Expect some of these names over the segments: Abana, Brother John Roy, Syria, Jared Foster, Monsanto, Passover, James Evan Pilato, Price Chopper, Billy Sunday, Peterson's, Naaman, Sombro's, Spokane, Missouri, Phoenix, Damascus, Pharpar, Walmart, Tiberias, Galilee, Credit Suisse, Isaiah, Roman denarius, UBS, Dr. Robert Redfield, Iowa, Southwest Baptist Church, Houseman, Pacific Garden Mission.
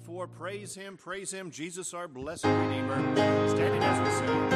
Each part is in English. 64. Praise Him, Jesus our blessed Redeemer. Standing as we sing.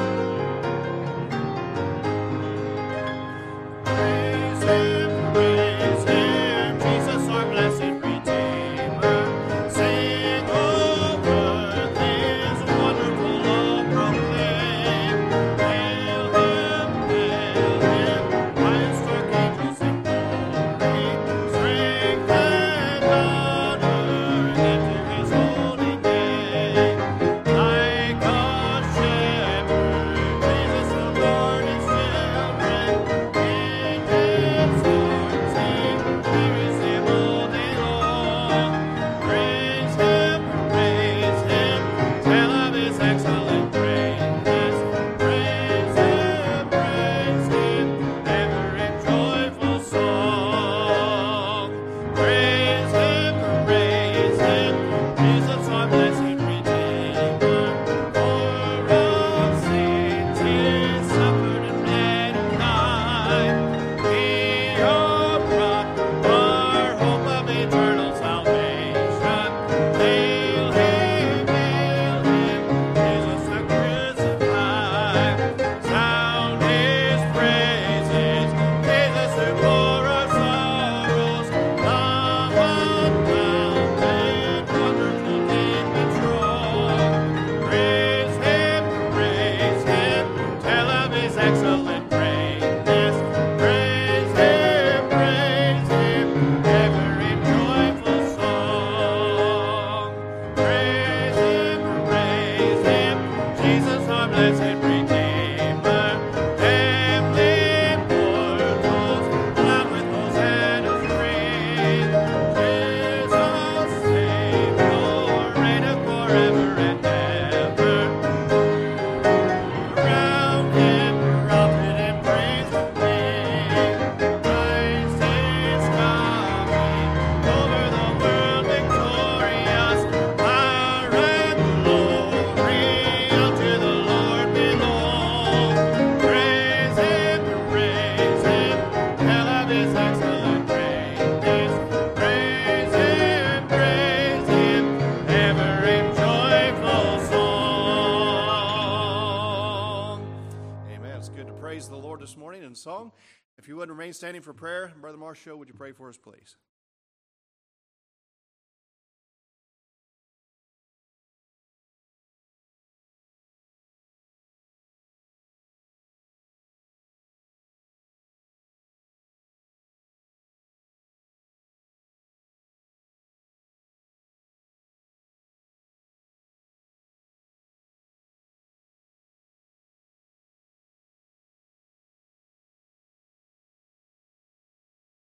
Song. If you would remain standing for prayer, Brother Marshall, would you pray for us, please?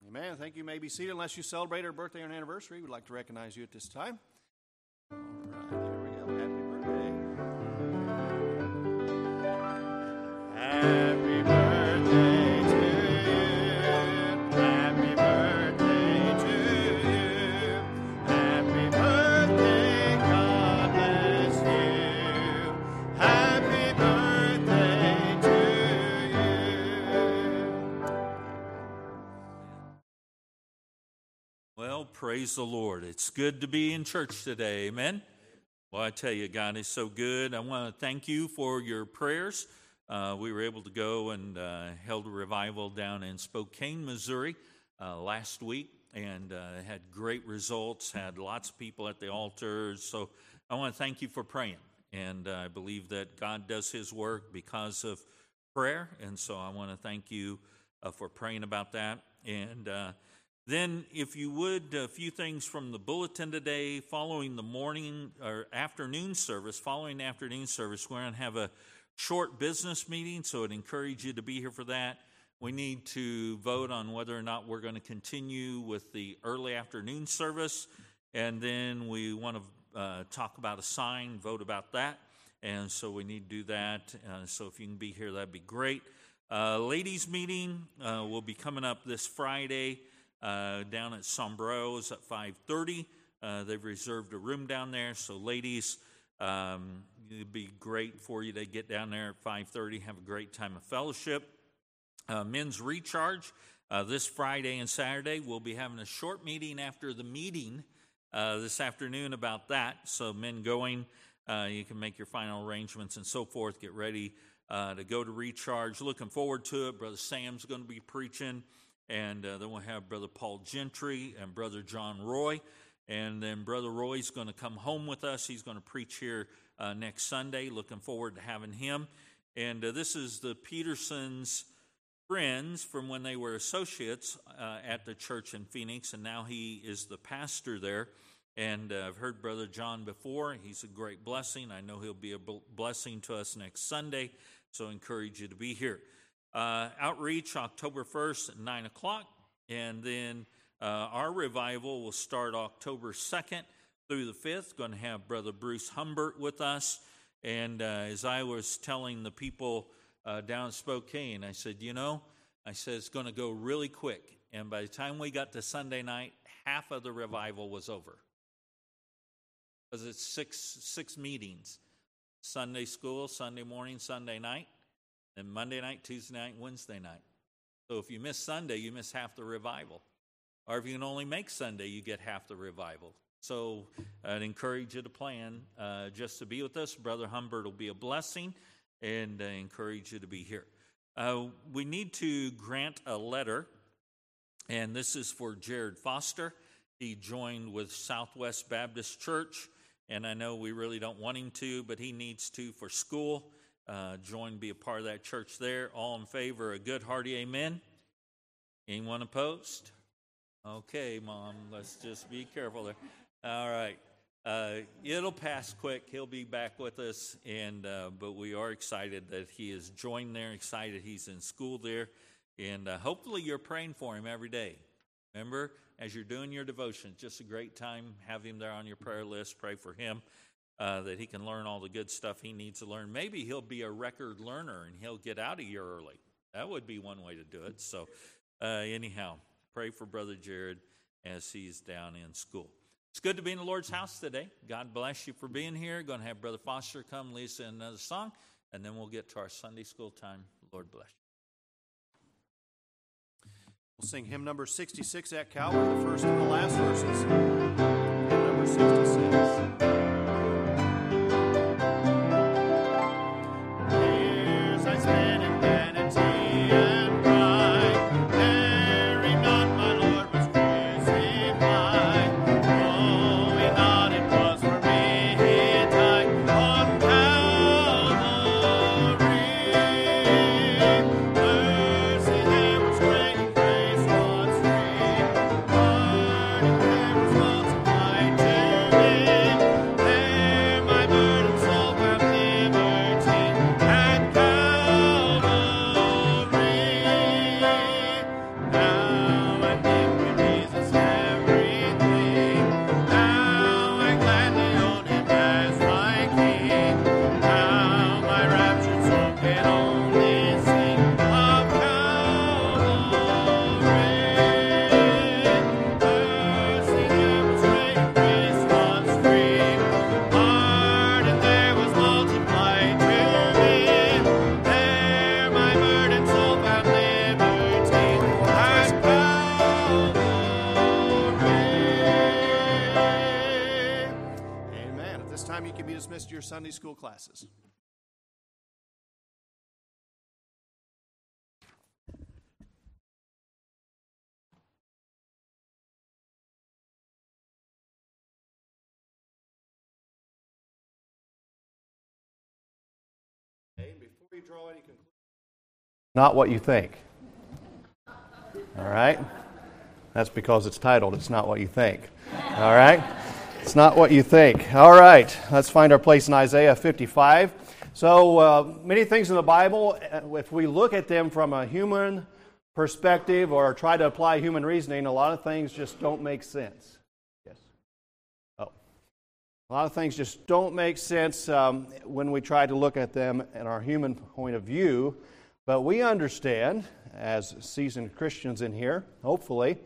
Amen. Thank you. You may be seated. Unless you celebrate our birthday or an anniversary, we'd like to recognize you at this time. All right, here we go. Happy birthday. Happy birthday. Well, praise the Lord. It's good to be in church today. Amen. Well, I tell you, God is so good. I want to thank you for your prayers. We were able to go and held a revival down in Spokane, Missouri last week, and had great results, had lots of people at the altar. So I want to thank you for praying. And I believe that God does his work because of prayer. And so I want to thank you for praying about that. And then, if you would, a few things from the bulletin today. Following the morning or afternoon service, we're going to have a short business meeting, so I'd encourage you to be here for that. We need to vote on whether or not we're going to continue with the early afternoon service, and then we want to talk about a sign, vote about that, and so we need to do that. So if you can be here, that'd be great. Ladies' meeting will be coming up this Friday. Down at Sombro's at 5:30. They've reserved a room down there, so ladies, it'd be great for you to get down there at 5:30, have a great time of fellowship. Men's recharge this Friday and Saturday. We'll be having a short meeting after the meeting this afternoon about that. So men going, you can make your final arrangements and so forth. Get ready to go to Recharge. Looking forward to it. Brother Sam's going to be preaching. And then we'll have Brother Paul Gentry and Brother John Roy. And then Brother Roy's going to come home with us. He's going to preach here next Sunday. Looking forward to having him. And this is the Peterson's friends from when they were associates at the church in Phoenix. And now he is the pastor there. And I've heard Brother John before. He's a great blessing. I know he'll be a blessing to us next Sunday. So I encourage you to be here. Outreach October 1st at 9 o'clock, and then our revival will start October 2nd through the 5th. Going to have Brother Bruce Humbert with us, and as I was telling the people down in Spokane, I said, it's going to go really quick, and by the time we got to Sunday night, half of the revival was over, because it's six meetings, Sunday school, Sunday morning, Sunday night, and Monday night, Tuesday night, Wednesday night. So if you miss Sunday, you miss half the revival. Or if you can only make Sunday, you get half the revival. So I'd encourage you to plan just to be with us. Brother Humbert will be a blessing, and I encourage you to be here. We need to grant a letter, and this is for Jared Foster. He joined with Southwest Baptist Church, and I know we really don't want him to, but he needs to for school. Join, be a part of that church there. All in favor, a good hearty amen. Anyone opposed? Okay, Mom, let's just be careful there. All right. It'll pass quick. He'll be back with us, and but we are excited that he has joined there, excited he's in school there, and hopefully you're praying for him every day. Remember, as you're doing your devotion, just a great time. Have him there on your prayer list. Pray for him. That he can learn all the good stuff he needs to learn. Maybe he'll be a record learner and he'll get out a year early. That would be one way to do it. So anyhow, pray for Brother Jared as he's down in school. It's good to be in the Lord's house today. God bless you for being here. Going to have Brother Foster come, lead us in another song, and then we'll get to our Sunday school time. Lord bless you. We'll sing hymn number 66 at Calvary, the first and the last verses. Hymn number 66. Your Sunday school classes. Okay, and before you draw any conclusions, not what you think. All right? That's because it's titled, It's Not What You Think. All right? It's not what you think. All right, let's find our place in Isaiah 55. So many things in the Bible, if we look at them from a human perspective or try to apply human reasoning, a lot of things just don't make sense. Yes. Oh, a lot of things just don't make sense when we try to look at them in our human point of view. But we understand, as seasoned Christians in here, hopefully,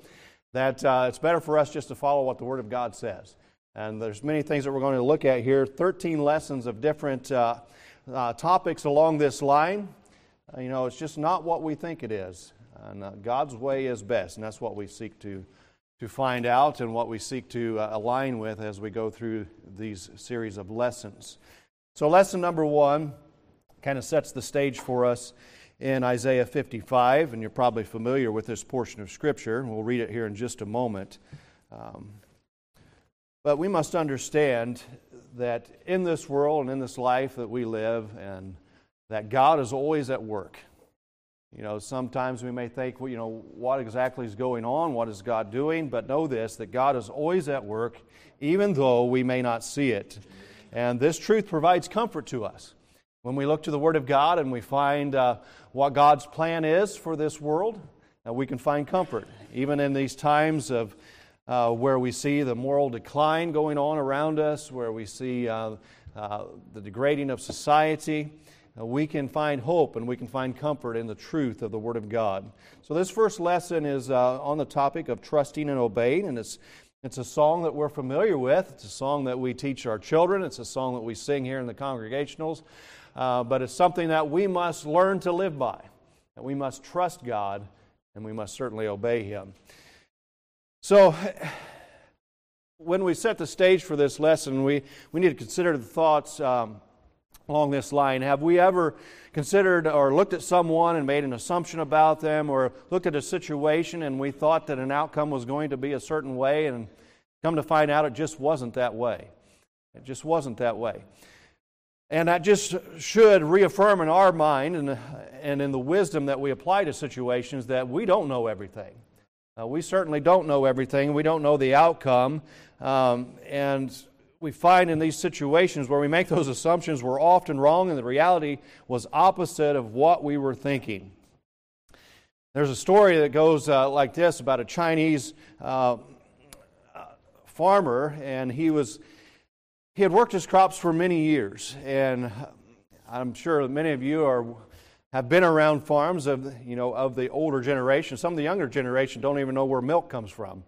that it's better for us just to follow what the Word of God says. And there's many things that we're going to look at here. 13 lessons of different topics along this line. It's just not what we think it is. And God's way is best, and that's what we seek to to find out and what we seek to align with as we go through these series of lessons. So lesson number one kind of sets the stage for us in Isaiah 55, and you're probably familiar with this portion of Scripture. We'll read it here in just a moment. But we must understand that in this world and in this life that we live, and that God is always at work. You know, sometimes we may think, well, you know, what exactly is going on? What is God doing? But know this, that God is always at work, even though we may not see it. And this truth provides comfort to us. When we look to the Word of God and we find what God's plan is for this world, we can find comfort. Even in these times of where we see the moral decline going on around us, where we see the degrading of society, we can find hope and we can find comfort in the truth of the Word of God. So this first lesson is on the topic of trusting and obeying, and it's a song that we're familiar with. It's a song that we teach our children. It's a song that we sing here in the congregationals, but it's something that we must learn to live by, that we must trust God, and we must certainly obey Him. So when we set the stage for this lesson, we need to consider the thoughts along this line. Have we ever considered or looked at someone and made an assumption about them, or looked at a situation and we thought that an outcome was going to be a certain way, and come to find out it just wasn't that way? It just wasn't that way. And that just should reaffirm in our mind and in the wisdom that we apply to situations that we don't know everything. We certainly don't know everything. We don't know the outcome. And we find in these situations where we make those assumptions, we're often wrong, and the reality was opposite of what we were thinking. There's a story that goes like this about a Chinese farmer, and he had worked his crops for many years, and I'm sure many of you have been around farms of the older generation. Some of the younger generation don't even know where milk comes from.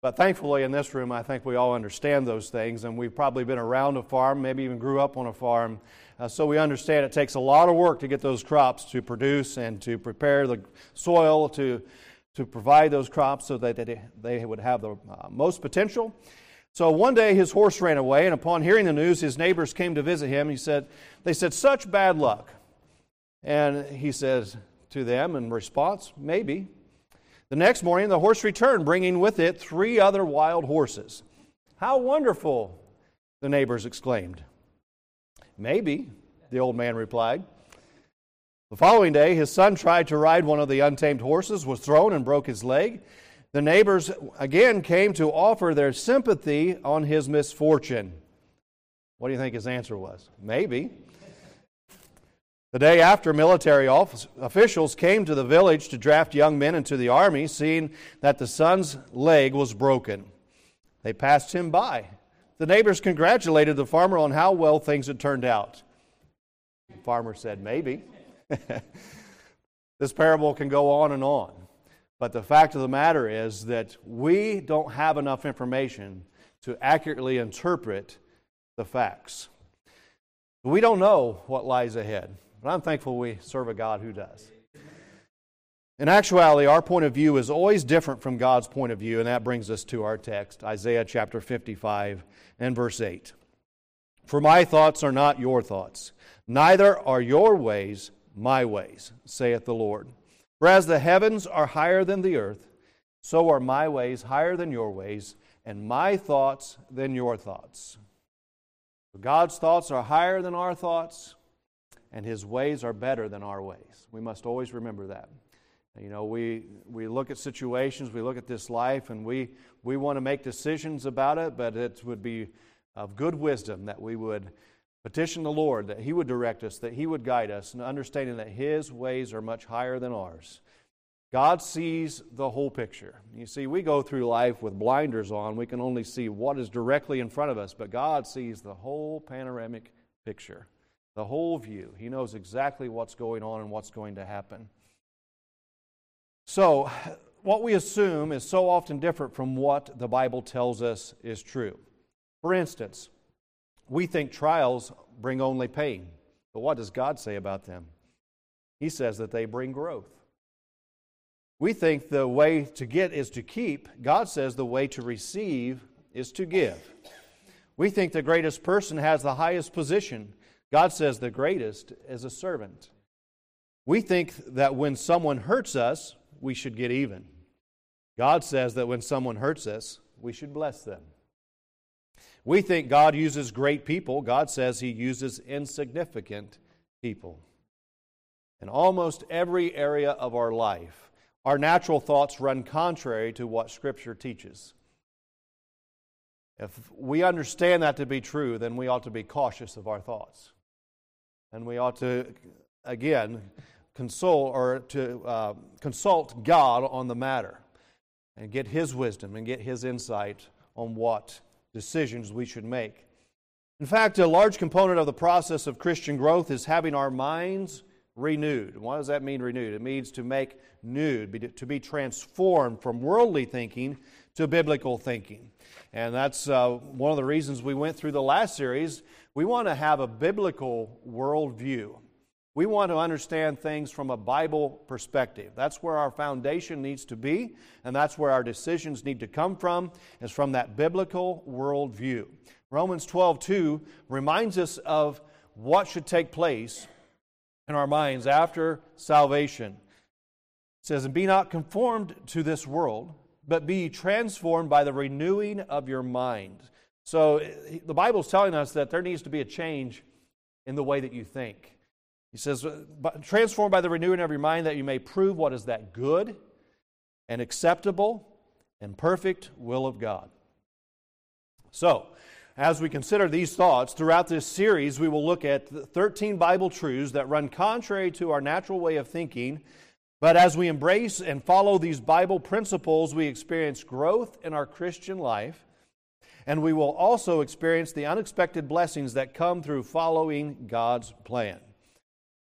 But thankfully, in this room, I think we all understand those things, and we've probably been around a farm, maybe even grew up on a farm, so we understand it takes a lot of work to get those crops to produce and to prepare the soil to provide those crops so that they would have the most potential. So one day his horse ran away, and upon hearing the news, his neighbors came to visit him. They said, "Such bad luck." And he says to them in response, "Maybe." The next morning, the horse returned, bringing with it 3 other wild horses. "How wonderful!" the neighbors exclaimed. "Maybe," the old man replied. The following day, his son tried to ride one of the untamed horses, was thrown and broke his leg. The neighbors again came to offer their sympathy on his misfortune. What do you think his answer was? "Maybe." The day after, military officials came to the village to draft young men into the army, seeing that the son's leg was broken. They passed him by. The neighbors congratulated the farmer on how well things had turned out. The farmer said, "Maybe." This parable can go on, but the fact of the matter is that we don't have enough information to accurately interpret the facts. We don't know what lies ahead. But I'm thankful we serve a God who does. In actuality, our point of view is always different from God's point of view, and that brings us to our text, Isaiah chapter 55 and verse 8. "For my thoughts are not your thoughts, neither are your ways my ways, saith the Lord. For as the heavens are higher than the earth, so are my ways higher than your ways, and my thoughts than your thoughts." So God's thoughts are higher than our thoughts, and His ways are better than our ways. We must always remember that. You know, we look at situations, we look at this life, and we want to make decisions about it, but it would be of good wisdom that we would petition the Lord, that He would direct us, that He would guide us, and understanding that His ways are much higher than ours. God sees the whole picture. You see, we go through life with blinders on. We can only see what is directly in front of us, but God sees the whole panoramic picture. The whole view. He knows exactly what's going on and what's going to happen. So, what we assume is so often different from what the Bible tells us is true. For instance, we think trials bring only pain. But what does God say about them? He says that they bring growth. We think the way to get is to keep. God says the way to receive is to give. We think the greatest person has the highest position. God says the greatest is a servant. We think that when someone hurts us, we should get even. God says that when someone hurts us, we should bless them. We think God uses great people. God says He uses insignificant people. In almost every area of our life, our natural thoughts run contrary to what Scripture teaches. If we understand that to be true, then we ought to be cautious of our thoughts. And we ought to, again, consult God on the matter and get His wisdom and get His insight on what decisions we should make. In fact, a large component of the process of Christian growth is having our minds renewed. What does that mean, renewed? It means to make new, to be transformed from worldly thinking to biblical thinking. And that's one of the reasons we went through the last series. We want to have a biblical worldview. We want to understand things from a Bible perspective. That's where our foundation needs to be, and that's where our decisions need to come from, is from that biblical worldview. Romans 12:2 reminds us of what should take place in our minds after salvation. It says, "And be not conformed to this world, but be transformed by the renewing of your mind." So the Bible's telling us that there needs to be a change in the way that you think. He says, "Transformed by the renewing of your mind, that you may prove what is that good and acceptable and perfect will of God." So, as we consider these thoughts, throughout this series, we will look at 13 Bible truths that run contrary to our natural way of thinking. But as we embrace and follow these Bible principles, we experience growth in our Christian life, and we will also experience the unexpected blessings that come through following God's plan.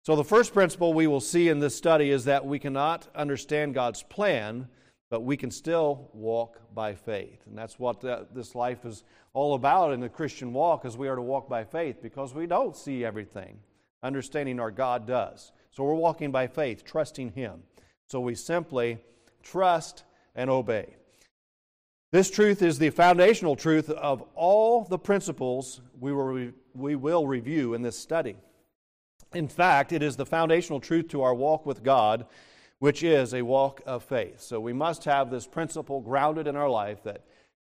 So the first principle we will see in this study is that we cannot understand God's plan, but we can still walk by faith. And that's what this life is all about in the Christian walk, is we are to walk by faith because we don't see everything, understanding our God does. So we're walking by faith, trusting Him. So we simply trust and obey. This truth is the foundational truth of all the principles we will review in this study. In fact, it is the foundational truth to our walk with God, which is a walk of faith. So we must have this principle grounded in our life that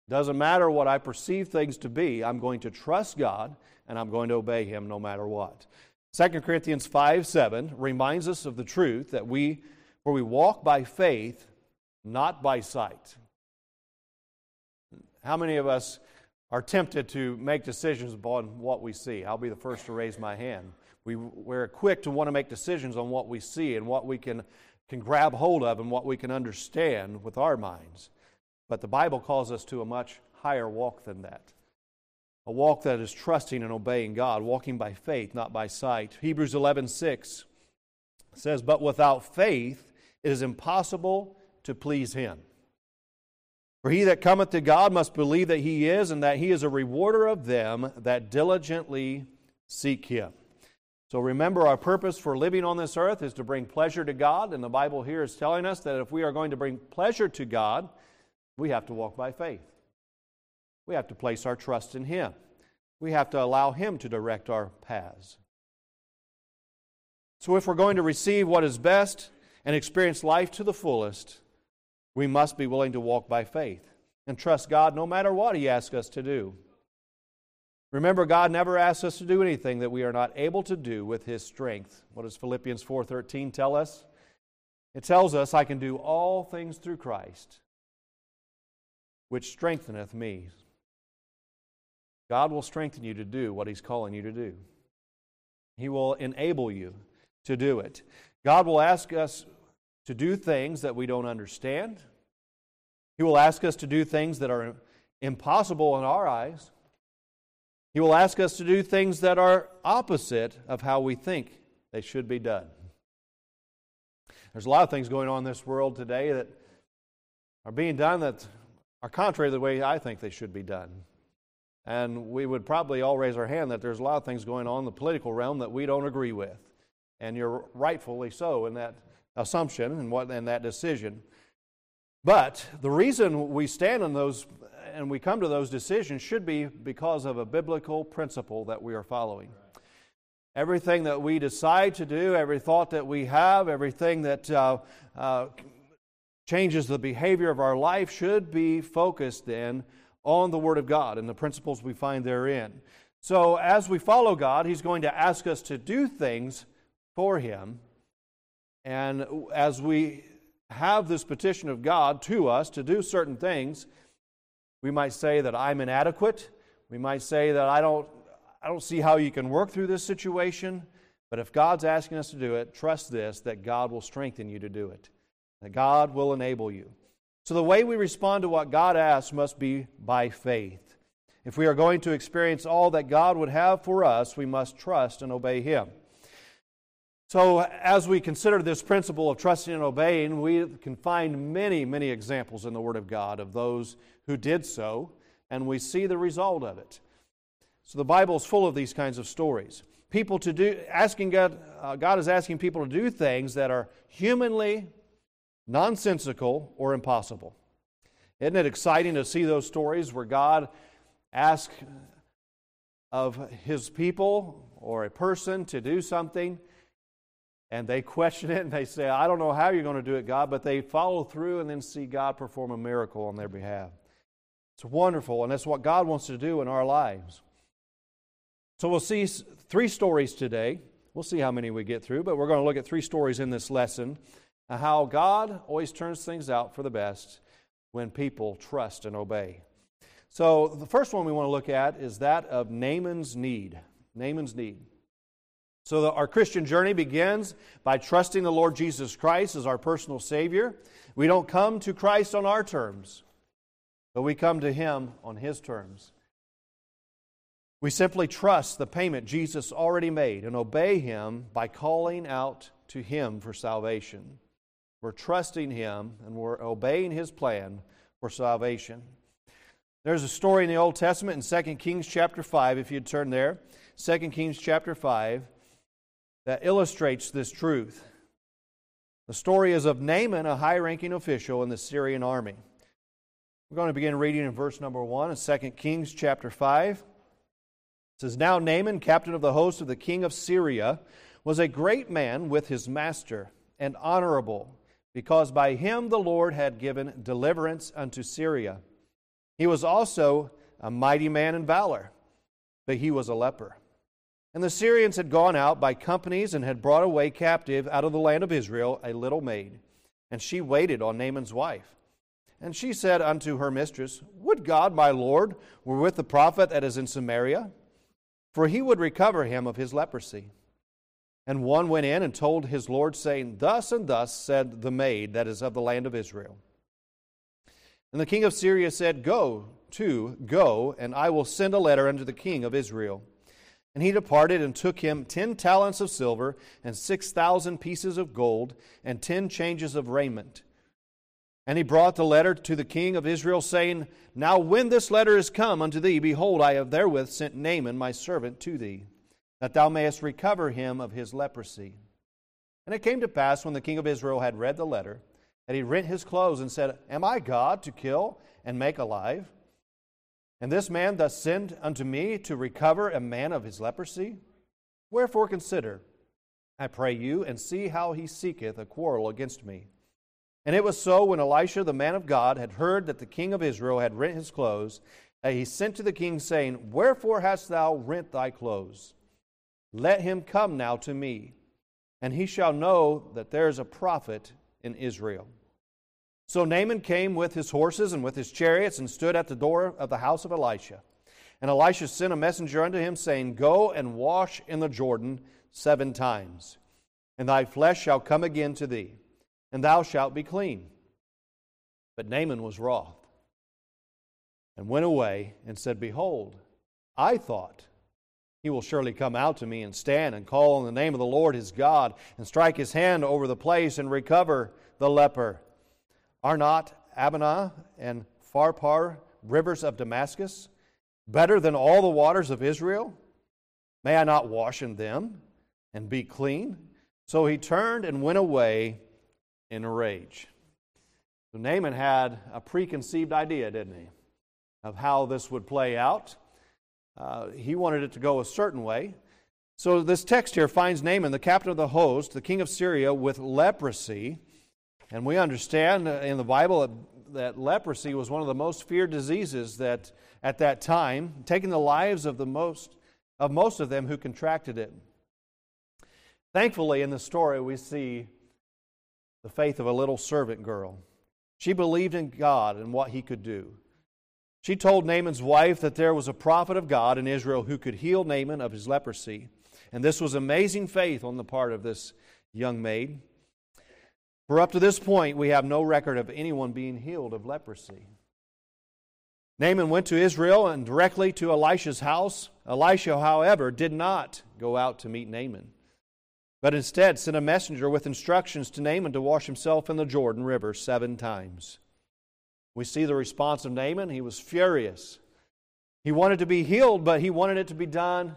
doesn't matter what I perceive things to be, I'm going to trust God and I'm going to obey Him no matter what. 2 Corinthians 5:7 reminds us of the truth that we walk by faith, not by sight. How many of us are tempted to make decisions upon what we see? I'll be the first to raise my hand. We're quick to want to make decisions on what we see and what we can grab hold of and what we can understand with our minds. But the Bible calls us to a much higher walk than that. A walk that is trusting and obeying God, walking by faith, not by sight. Hebrews 11:6 says, "But without faith it is impossible to please Him. For he that cometh to God must believe that He is, and that He is a rewarder of them that diligently seek Him." So remember, our purpose for living on this earth is to bring pleasure to God, and the Bible here is telling us that if we are going to bring pleasure to God, we have to walk by faith. We have to place our trust in Him. We have to allow Him to direct our paths. So if we're going to receive what is best and experience life to the fullest, we must be willing to walk by faith and trust God no matter what He asks us to do. Remember, God never asks us to do anything that we are not able to do with His strength. What does Philippians 4:13 tell us? It tells us, "I can do all things through Christ, which strengtheneth me." God will strengthen you to do what He's calling you to do. He will enable you to do it. God will ask us to do things that we don't understand. He will ask us to do things that are impossible in our eyes. He will ask us to do things that are opposite of how we think they should be done. There's a lot of things going on in this world today that are being done that are contrary to the way I think they should be done. And we would probably all raise our hand that there's a lot of things going on in the political realm that we don't agree with. And you're rightfully so in that assumption and that decision. But the reason we stand on those and we come to those decisions should be because of a biblical principle that we are following. Everything that we decide to do, every thought that we have, everything that changes the behavior of our life should be focused then on the Word of God and the principles we find therein. So as we follow God, He's going to ask us to do things for Him. And as we have this petition of God to us to do certain things, we might say that I'm inadequate. We might say that I don't see how you can work through this situation. But if God's asking us to do it, trust this, that God will strengthen you to do it. That God will enable you. So the way we respond to what God asks must be by faith. If we are going to experience all that God would have for us, we must trust and obey Him. So as we consider this principle of trusting and obeying, we can find many, many examples in the Word of God of those who did so, and we see the result of it. So the Bible is full of these kinds of stories. People to do, asking God, God is asking people to do things that are humanly nonsensical or impossible. Isn't it exciting to see those stories where God asks of His people or a person to do something and they question it and they say, I don't know how you're going to do it, God, but they follow through and then see God perform a miracle on their behalf. It's wonderful, and that's what God wants to do in our lives. So we'll see three stories today. We'll see how many we get through, but we're going to look at three stories in this lesson. How God always turns things out for the best when people trust and obey. So the first one we want to look at is that of Naaman's need. Naaman's need. So our Christian journey begins by trusting the Lord Jesus Christ as our personal Savior. We don't come to Christ on our terms, but we come to Him on His terms. We simply trust the payment Jesus already made and obey Him by calling out to Him for salvation. We're trusting Him and we're obeying His plan for salvation. There's a story in the Old Testament in 2 Kings chapter 5, if you'd turn there, 2 Kings chapter 5, that illustrates this truth. The story is of Naaman, a high-ranking official in the Syrian army. We're going to begin reading in verse number 1 of 2 Kings chapter 5. It says, Now Naaman, captain of the host of the king of Syria, was a great man with his master and honorable, because by him the Lord had given deliverance unto Syria. He was also a mighty man in valor, but he was a leper. And the Syrians had gone out by companies and had brought away captive out of the land of Israel a little maid, and she waited on Naaman's wife. And she said unto her mistress, Would God, my Lord, were with the prophet that is in Samaria, for he would recover him of his leprosy. And one went in and told his Lord, saying, Thus and thus said the maid that is of the land of Israel. And the king of Syria said, Go, and I will send a letter unto the king of Israel. And he departed and took him 10 talents of silver and 6,000 pieces of gold and 10 changes of raiment. And he brought the letter to the king of Israel, saying, Now when this letter is come unto thee, behold, I have therewith sent Naaman my servant to thee, that thou mayest recover him of his leprosy. And it came to pass, when the king of Israel had read the letter, that he rent his clothes and said, Am I God to kill and make alive? And this man doth send unto me to recover a man of his leprosy? Wherefore consider, I pray you, and see how he seeketh a quarrel against me. And it was so, when Elisha the man of God had heard that the king of Israel had rent his clothes, that he sent to the king, saying, Wherefore hast thou rent thy clothes? Let him come now to me, and he shall know that there is a prophet in Israel. So Naaman came with his horses and with his chariots and stood at the door of the house of Elisha. And Elisha sent a messenger unto him, saying, Go and wash in the Jordan 7 times, and thy flesh shall come again to thee, and thou shalt be clean. But Naaman was wroth, and went away and said, Behold, I thought, He will surely come out to me and stand and call on the name of the Lord his God and strike his hand over the place and recover the leper. Are not Abana and Pharpar rivers of Damascus better than all the waters of Israel? May I not wash in them and be clean? So he turned and went away in a rage. So Naaman had a preconceived idea, didn't he, of how this would play out. He wanted it to go a certain way. So this text here finds Naaman, the captain of the host, the king of Syria, with leprosy. And we understand in the Bible that leprosy was one of the most feared diseases that at that time, taking the lives of most of them who contracted it. Thankfully, in the story, we see the faith of a little servant girl. She believed in God and what He could do. She told Naaman's wife that there was a prophet of God in Israel who could heal Naaman of his leprosy. And this was amazing faith on the part of this young maid. For up to this point, we have no record of anyone being healed of leprosy. Naaman went to Israel and directly to Elisha's house. Elisha, however, did not go out to meet Naaman, but instead sent a messenger with instructions to Naaman to wash himself in the Jordan River 7 times. We see the response of Naaman. He was furious. He wanted to be healed, but he wanted it to be done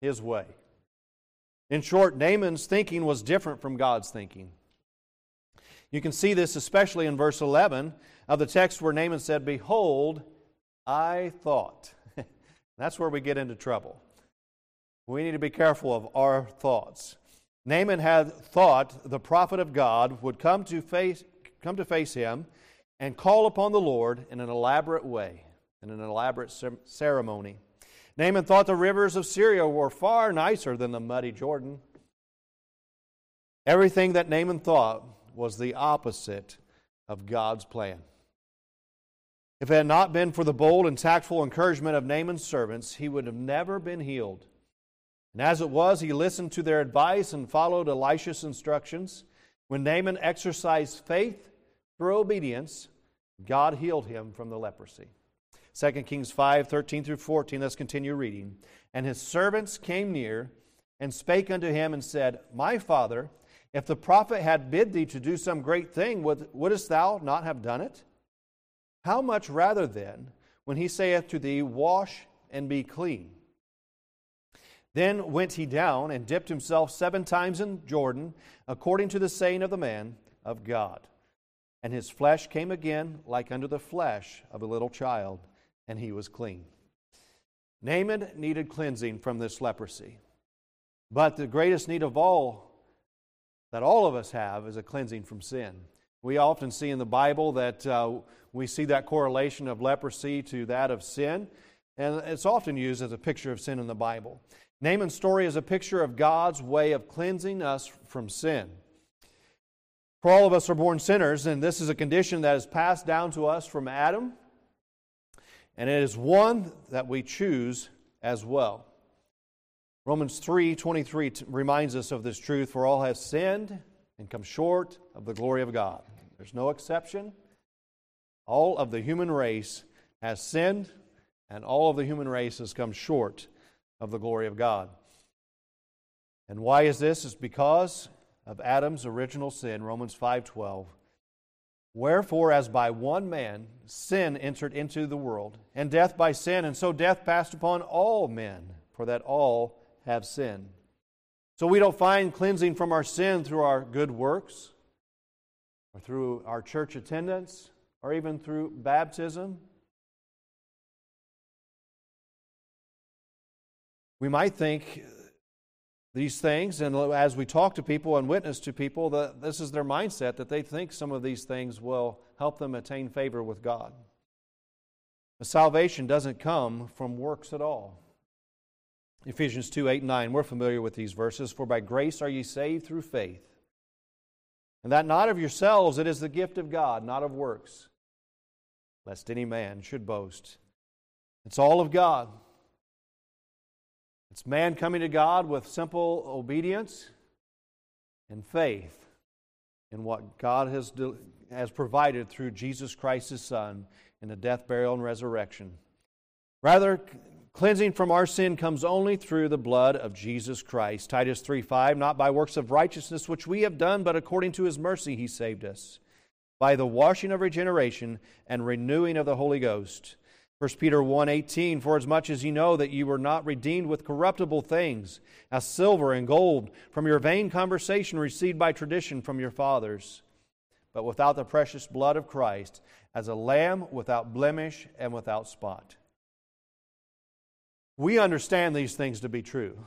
his way. In short, Naaman's thinking was different from God's thinking. You can see this especially in verse 11 of the text where Naaman said, "Behold, I thought." That's where we get into trouble. We need to be careful of our thoughts. Naaman had thought the prophet of God would come to face him and call upon the Lord in an elaborate way, in an elaborate ceremony. Naaman thought the rivers of Syria were far nicer than the muddy Jordan. Everything that Naaman thought was the opposite of God's plan. If it had not been for the bold and tactful encouragement of Naaman's servants, he would have never been healed. And as it was, he listened to their advice and followed Elisha's instructions. When Naaman exercised faith through obedience, God healed him from the leprosy. 2 Kings 5, 13 through 14, let's continue reading. "And his servants came near and spake unto him and said, My father, if the prophet had bid thee to do some great thing, wouldest thou not have done it? How much rather then, when he saith to thee, Wash and be clean? Then went he down and dipped himself 7 times in Jordan, according to the saying of the man of God. And his flesh came again like unto the flesh of a little child, and he was clean." Naaman needed cleansing from this leprosy. But the greatest need of all that all of us have is a cleansing from sin. We often see in the Bible that we see that correlation of leprosy to that of sin, and it's often used as a picture of sin in the Bible. Naaman's story is a picture of God's way of cleansing us from sin. For all of us are born sinners, and this is a condition that is passed down to us from Adam, and it is one that we choose as well. Romans 3:23 reminds us of this truth, "For all have sinned and come short of the glory of God." There's no exception. All of the human race has sinned, and all of the human race has come short of the glory of God. And why is this? It's because of Adam's original sin, Romans 5:12. "Wherefore, as by one man sin entered into the world, and death by sin, and so death passed upon all men, for that all have sinned." So we don't find cleansing from our sin through our good works, or through our church attendance, or even through baptism. We might think these things, and as we talk to people and witness to people, that this is their mindset, that they think some of these things will help them attain favor with God. But salvation doesn't come from works at all. Ephesians 2, 8, and 9, we're familiar with these verses. "For by grace are ye saved through faith, and that not of yourselves, it is the gift of God, not of works, lest any man should boast." It's all of God. It's man coming to God with simple obedience and faith in what God has provided through Jesus Christ, His Son, in the death, burial, and resurrection. Rather, cleansing from our sin comes only through the blood of Jesus Christ. Titus 3:5, "Not by works of righteousness which we have done, but according to His mercy He saved us, by the washing of regeneration and renewing of the Holy Ghost." 1 Peter 1:18, "For as much as ye know that ye were not redeemed with corruptible things, as silver and gold, from your vain conversation received by tradition from your fathers, but without the precious blood of Christ, as a lamb without blemish and without spot. We understand these things to be true.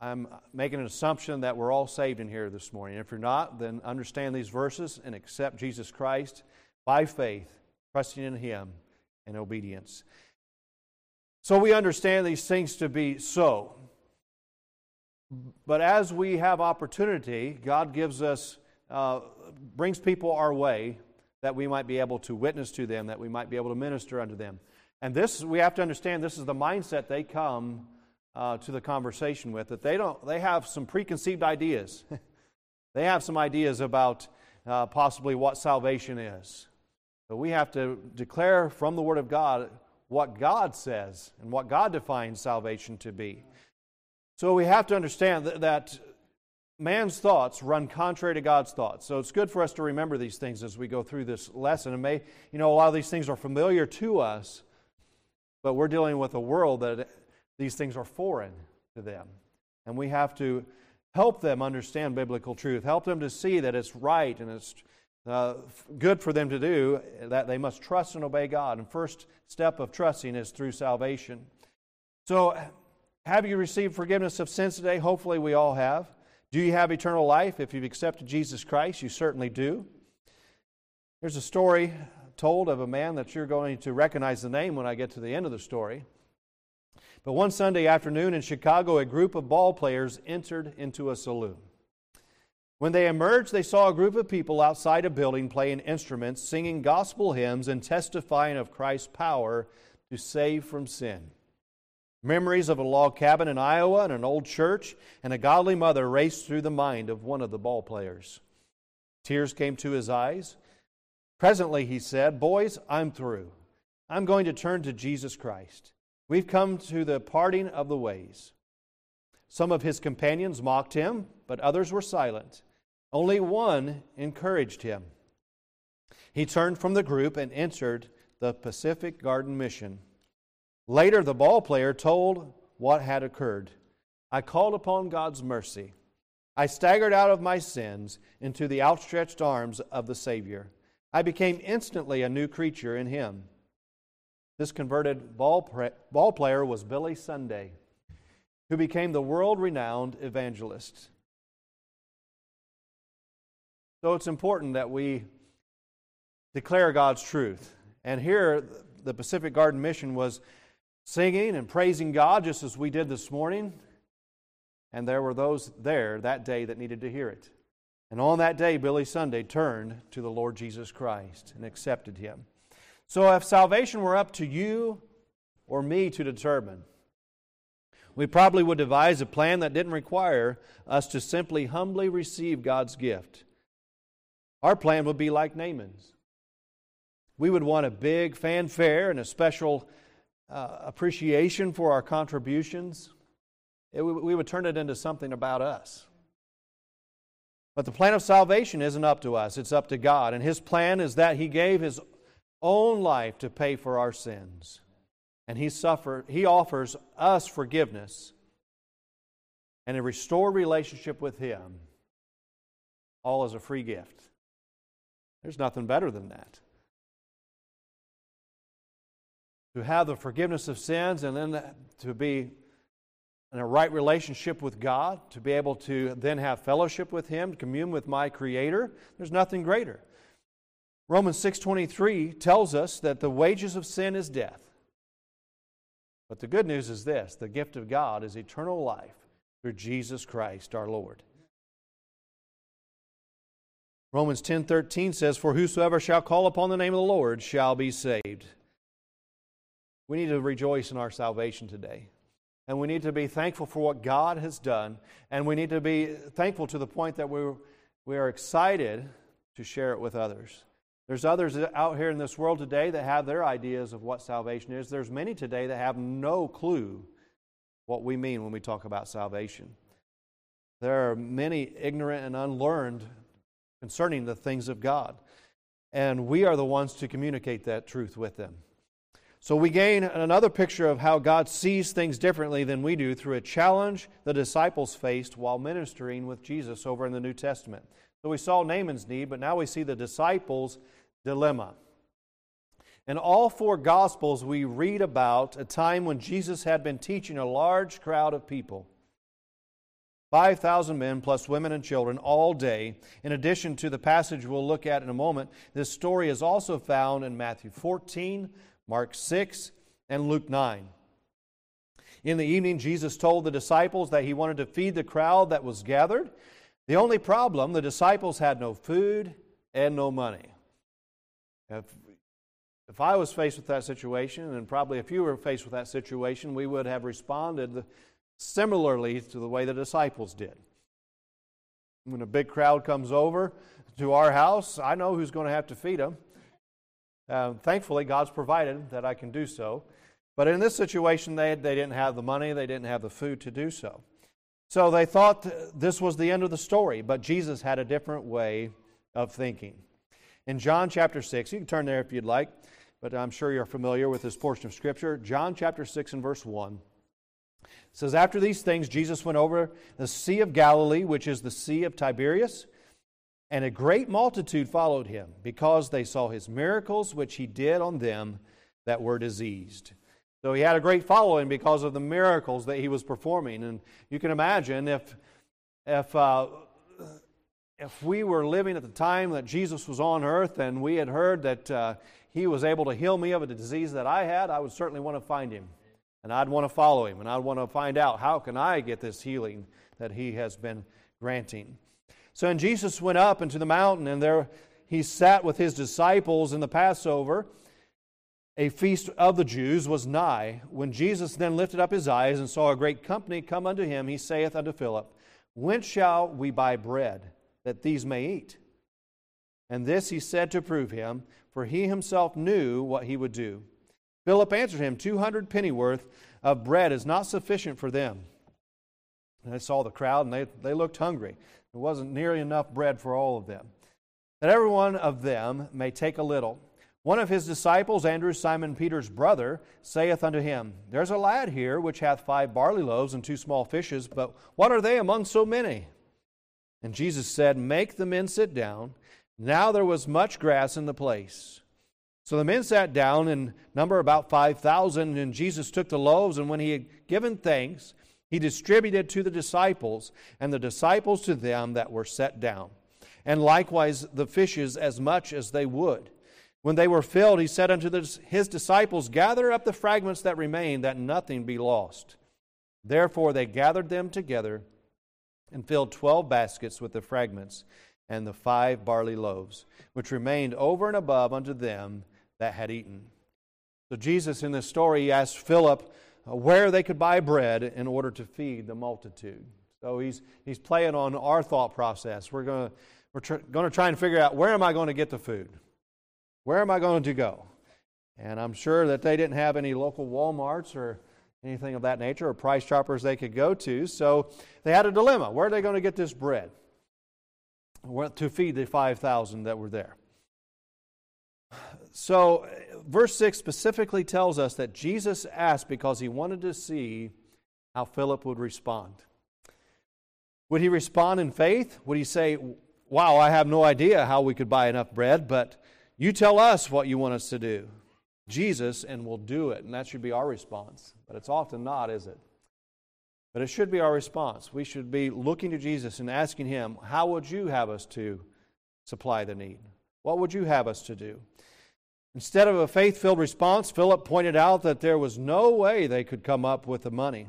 I'm making an assumption that we're all saved in here this morning. If you're not, then understand these verses and accept Jesus Christ by faith, trusting in Him and obedience. So we understand these things to be so. But as we have opportunity, God gives us, brings people our way that we might be able to witness to them, that we might be able to minister unto them. And this, we have to understand, this is the mindset they come to the conversation with, that they have some preconceived ideas. They have some ideas about possibly what salvation is. But we have to declare from the Word of God what God says and what God defines salvation to be. So we have to understand that man's thoughts run contrary to God's thoughts. So it's good for us to remember these things as we go through this lesson. And a lot of these things are familiar to us, but we're dealing with a world that these things are foreign to them. And we have to help them understand biblical truth, help them to see that it's right and it's good for them to do, that they must trust and obey God. And first step of trusting is through salvation. So, have you received forgiveness of sins today? Hopefully we all have. Do you have eternal life? If you've accepted Jesus Christ, you certainly do. There's a story told of a man that you're going to recognize the name when I get to the end of the story. But one Sunday afternoon in Chicago, a group of ball players entered into a saloon. When they emerged, they saw a group of people outside a building playing instruments, singing gospel hymns, and testifying of Christ's power to save from sin. Memories of a log cabin in Iowa and an old church and a godly mother raced through the mind of one of the ball players. Tears came to his eyes. Presently, he said, "Boys, I'm through. I'm going to turn to Jesus Christ. We've come to the parting of the ways." Some of his companions mocked him, but others were silent. Only one encouraged him. He turned from the group and entered the Pacific Garden Mission. Later, the ball player told what had occurred. "I called upon God's mercy. I staggered out of my sins into the outstretched arms of the Savior. I became instantly a new creature in Him." This converted ball player was Billy Sunday, who became the world-renowned evangelist. So it's important that we declare God's truth. And here, the Pacific Garden Mission was singing and praising God just as we did this morning. And there were those there that day that needed to hear it. And on that day, Billy Sunday turned to the Lord Jesus Christ and accepted Him. So if salvation were up to you or me to determine, we probably would devise a plan that didn't require us to simply humbly receive God's gift. Our plan would be like Naaman's. We would want a big fanfare and a special appreciation for our contributions. We would turn it into something about us. But the plan of salvation isn't up to us. It's up to God. And His plan is that He gave His own life to pay for our sins. And He offers us forgiveness and a restored relationship with Him, all as a free gift. There's nothing better than that. To have the forgiveness of sins and then to be in a right relationship with God, to be able to then have fellowship with Him, commune with my Creator, there's nothing greater. Romans 6:23 tells us that the wages of sin is death. But the good news is this, the gift of God is eternal life through Jesus Christ our Lord. Romans 10:13 says, "For whosoever shall call upon the name of the Lord shall be saved." We need to rejoice in our salvation today. And we need to be thankful for what God has done. And we need to be thankful to the point that we are excited to share it with others. There's others out here in this world today that have their ideas of what salvation is. There's many today that have no clue what we mean when we talk about salvation. There are many ignorant and unlearned concerning the things of God. And we are the ones to communicate that truth with them. So we gain another picture of how God sees things differently than we do through a challenge the disciples faced while ministering with Jesus over in the New Testament. So we saw Naaman's need, but now we see the disciples' dilemma. In all four Gospels, we read about a time when Jesus had been teaching a large crowd of people, 5,000 men plus women and children all day. In addition to the passage we'll look at in a moment, this story is also found in Matthew 14, Mark 6, and Luke 9. In the evening, Jesus told the disciples that he wanted to feed the crowd that was gathered. The only problem, the disciples had no food and no money. If I was faced with that situation, and probably if you were faced with that situation, we would have responded similarly to the way the disciples did. When a big crowd comes over to our house, I know who's going to have to feed them. Thankfully, God's provided that I can do so. But in this situation, they didn't have the money, they didn't have the food to do so. So they thought this was the end of the story, but Jesus had a different way of thinking. In John chapter 6, you can turn there if you'd like, but I'm sure you're familiar with this portion of Scripture. John chapter 6 and verse 1 says, "After these things, Jesus went over the Sea of Galilee, which is the Sea of Tiberias, and a great multitude followed him, because they saw his miracles, which he did on them that were diseased." So he had a great following because of the miracles that he was performing. And you can imagine if we were living at the time that Jesus was on earth and we had heard that he was able to heal me of a disease that I had, I would certainly want to find him. And I'd want to follow him. And I'd want to find out, how can I get this healing that he has been granting? So, and Jesus went up into the mountain, and there he sat with his disciples in the Passover. A feast of the Jews was nigh. When Jesus then lifted up his eyes and saw a great company come unto him, he saith unto Philip, "Whence shall we buy bread, that these may eat?" And this he said to prove him, for he himself knew what he would do. Philip answered him, 200 pennyworth of bread is not sufficient for them. And they saw the crowd, and they looked hungry. There wasn't nearly enough bread for all of them, that every one of them may take a little. One of his disciples, Andrew, Simon Peter's brother, saith unto him, "There's a lad here which hath 5 barley loaves and 2 small fishes, but what are they among so many?" And Jesus said, "Make the men sit down." Now there was much grass in the place. So the men sat down, in number about 5,000, and Jesus took the loaves, and when he had given thanks, he distributed to the disciples, and the disciples to them that were set down, and likewise the fishes, as much as they would. When they were filled, he said unto his disciples, "Gather up the fragments that remain, that nothing be lost." Therefore they gathered them together, and filled 12 baskets with the fragments and the 5 barley loaves, which remained over and above unto them that had eaten. So Jesus, in this story, asked Philip where they could buy bread in order to feed the multitude. So he's playing on our thought process. We're going to try and figure out, where am I going to get the food? Where am I going to go? And I'm sure that they didn't have any local Walmarts or anything of that nature, or Price Choppers they could go to. So they had a dilemma. Where are they going to get this bread to feed the 5,000 that were there? So verse 6 specifically tells us that Jesus asked because he wanted to see how Philip would respond. Would he respond in faith? Would he say, "Wow, I have no idea how we could buy enough bread, but you tell us what you want us to do, Jesus, and we'll do it"? And that should be our response. But it's often not, is it? But it should be our response. We should be looking to Jesus and asking him, how would you have us to supply the need? What would you have us to do? Instead of a faith-filled response, Philip pointed out that there was no way they could come up with the money.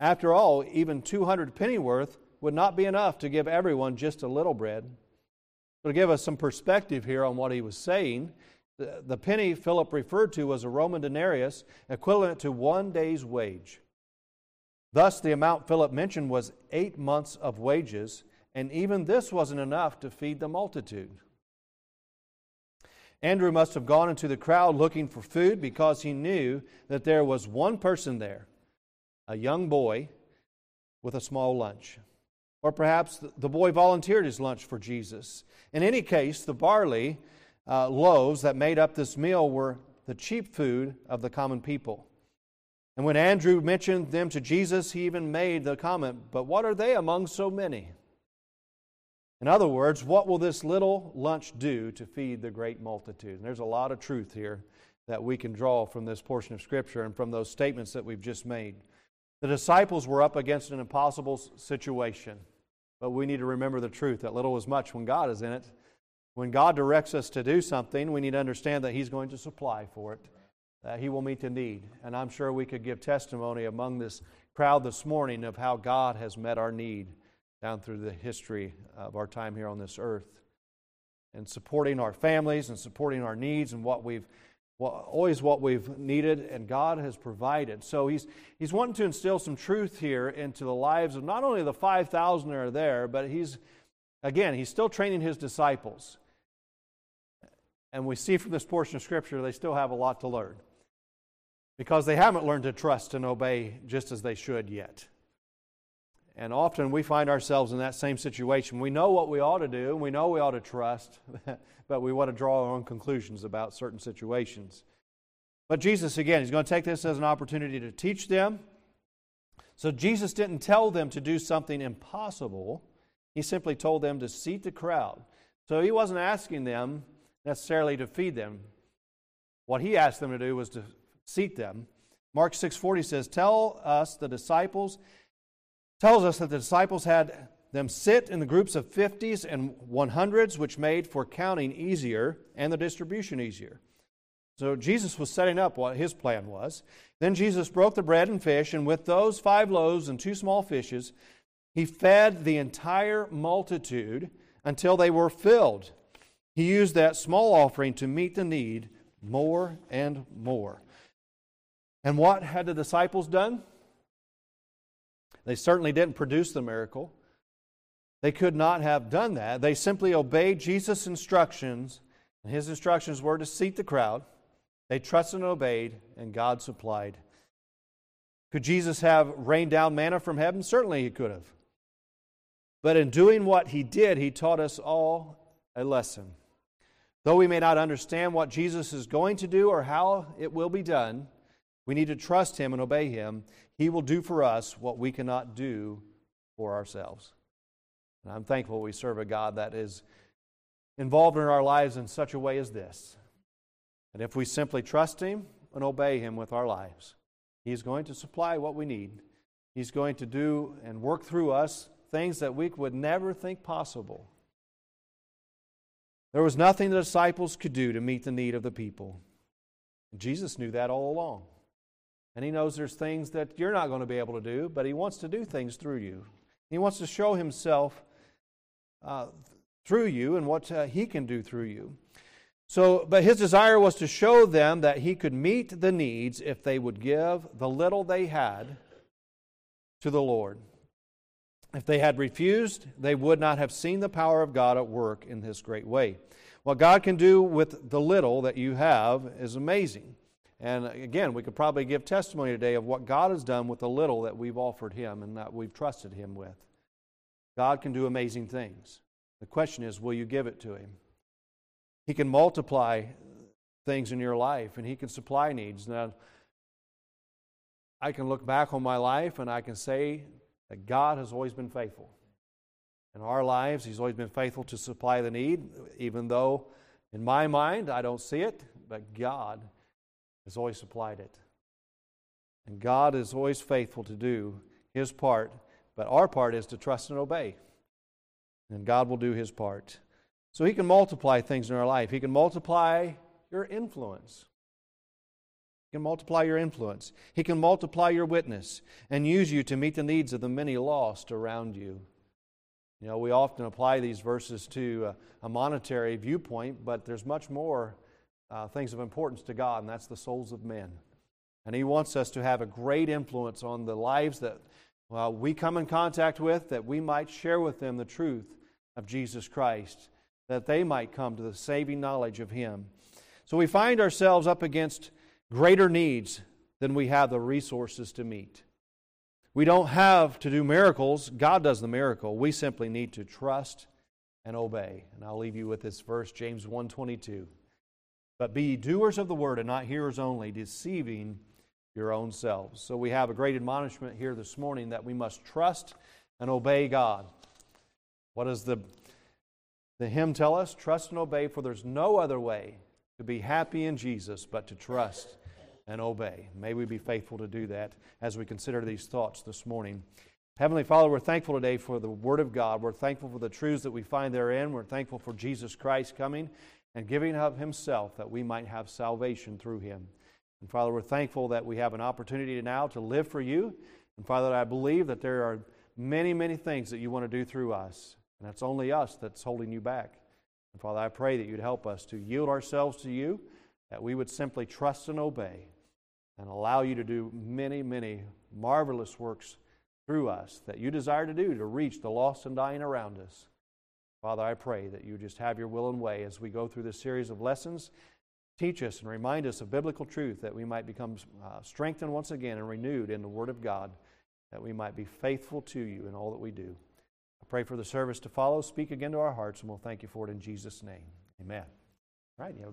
After all, even 200 pennyworth would not be enough to give everyone just a little bread. So to give us some perspective here on what he was saying, the penny Philip referred to was a Roman denarius, equivalent to one day's wage. Thus, the amount Philip mentioned was 8 months of wages, and even this wasn't enough to feed the multitude. Andrew must have gone into the crowd looking for food, because he knew that there was one person there, a young boy with a small lunch. Or perhaps the boy volunteered his lunch for Jesus. In any case, the barley loaves that made up this meal were the cheap food of the common people. And when Andrew mentioned them to Jesus, he even made the comment, "But what are they among so many?" In other words, what will this little lunch do to feed the great multitude? And there's a lot of truth here that we can draw from this portion of Scripture and from those statements that we've just made. The disciples were up against an impossible situation, but we need to remember the truth that little is much when God is in it. When God directs us to do something, we need to understand that He's going to supply for it, that He will meet the need. And I'm sure we could give testimony among this crowd this morning of how God has met our need down through the history of our time here on this earth. And supporting our families and supporting our needs and what we've needed, and God has provided. So He's wanting to instill some truth here into the lives of not only the 5,000 that are there, but He's still training His disciples. And we see from this portion of Scripture they still have a lot to learn, because they haven't learned to trust and obey just as they should yet. And often we find ourselves in that same situation. We know what we ought to do, we know we ought to trust, but we want to draw our own conclusions about certain situations. But Jesus, again, He's going to take this as an opportunity to teach them. So Jesus didn't tell them to do something impossible. He simply told them to seat the crowd. So He wasn't asking them necessarily to feed them. What He asked them to do was to seat them. Mark 6:40 says, tells us that the disciples had them sit in the groups of 50s and 100s, which made for counting easier and the distribution easier. So Jesus was setting up what His plan was. Then Jesus broke the bread and fish, and with those 5 loaves and 2 small fishes, He fed the entire multitude until they were filled. He used that small offering to meet the need more and more. And what had the disciples done? They certainly didn't produce the miracle. They could not have done that. They simply obeyed Jesus' instructions, and His instructions were to seat the crowd. They trusted and obeyed, and God supplied. Could Jesus have rained down manna from heaven? Certainly He could have. But in doing what He did, He taught us all a lesson. Though we may not understand what Jesus is going to do or how it will be done, we need to trust Him and obey Him. He will do for us what we cannot do for ourselves. And I'm thankful we serve a God that is involved in our lives in such a way as this. And if we simply trust Him and obey Him with our lives, He's going to supply what we need. He's going to do and work through us things that we would never think possible. There was nothing the disciples could do to meet the need of the people. Jesus knew that all along. And He knows there's things that you're not going to be able to do, but He wants to do things through you. He wants to show Himself through you and what He can do through you. So, but His desire was to show them that He could meet the needs if they would give the little they had to the Lord. If they had refused, they would not have seen the power of God at work in this great way. What God can do with the little that you have is amazing. And again, we could probably give testimony today of what God has done with the little that we've offered Him and that we've trusted Him with. God can do amazing things. The question is, will you give it to Him? He can multiply things in your life, and He can supply needs. Now, I can look back on my life, and I can say that God has always been faithful. In our lives, He's always been faithful to supply the need, even though in my mind I don't see it, but God has always supplied it. And God is always faithful to do His part, but our part is to trust and obey. And God will do His part. So He can multiply things in our life. He can multiply your influence. He can multiply your influence. He can multiply your witness and use you to meet the needs of the many lost around you. You know, we often apply these verses to a monetary viewpoint, but there's much more things of importance to God, and that's the souls of men. And He wants us to have a great influence on the lives that we come in contact with, that we might share with them the truth of Jesus Christ, that they might come to the saving knowledge of Him. So we find ourselves up against greater needs than we have the resources to meet. We don't have to do miracles. God does the miracle. We simply need to trust and obey. And I'll leave you with this verse, James 1:22. But be ye doers of the word and not hearers only, deceiving your own selves. So we have a great admonishment here this morning that we must trust and obey God. What is the The hymn tells us, trust and obey, for there's no other way to be happy in Jesus but to trust and obey. May we be faithful to do that as we consider these thoughts this morning. Heavenly Father, we're thankful today for the Word of God. We're thankful for the truths that we find therein. We're thankful for Jesus Christ coming and giving of Himself that we might have salvation through Him. And Father, we're thankful that we have an opportunity now to live for You. And Father, I believe that there are many, many things that You want to do through us. And that's only us that's holding You back. And Father, I pray that You'd help us to yield ourselves to You, that we would simply trust and obey and allow You to do many, many marvelous works through us that You desire to do to reach the lost and dying around us. Father, I pray that You just have Your will and way as we go through this series of lessons. Teach us and remind us of biblical truth that we might become strengthened once again and renewed in the Word of God, that we might be faithful to You in all that we do. I pray for the service to follow. Speak again to our hearts, and we'll thank You for it in Jesus' name. Amen. All right.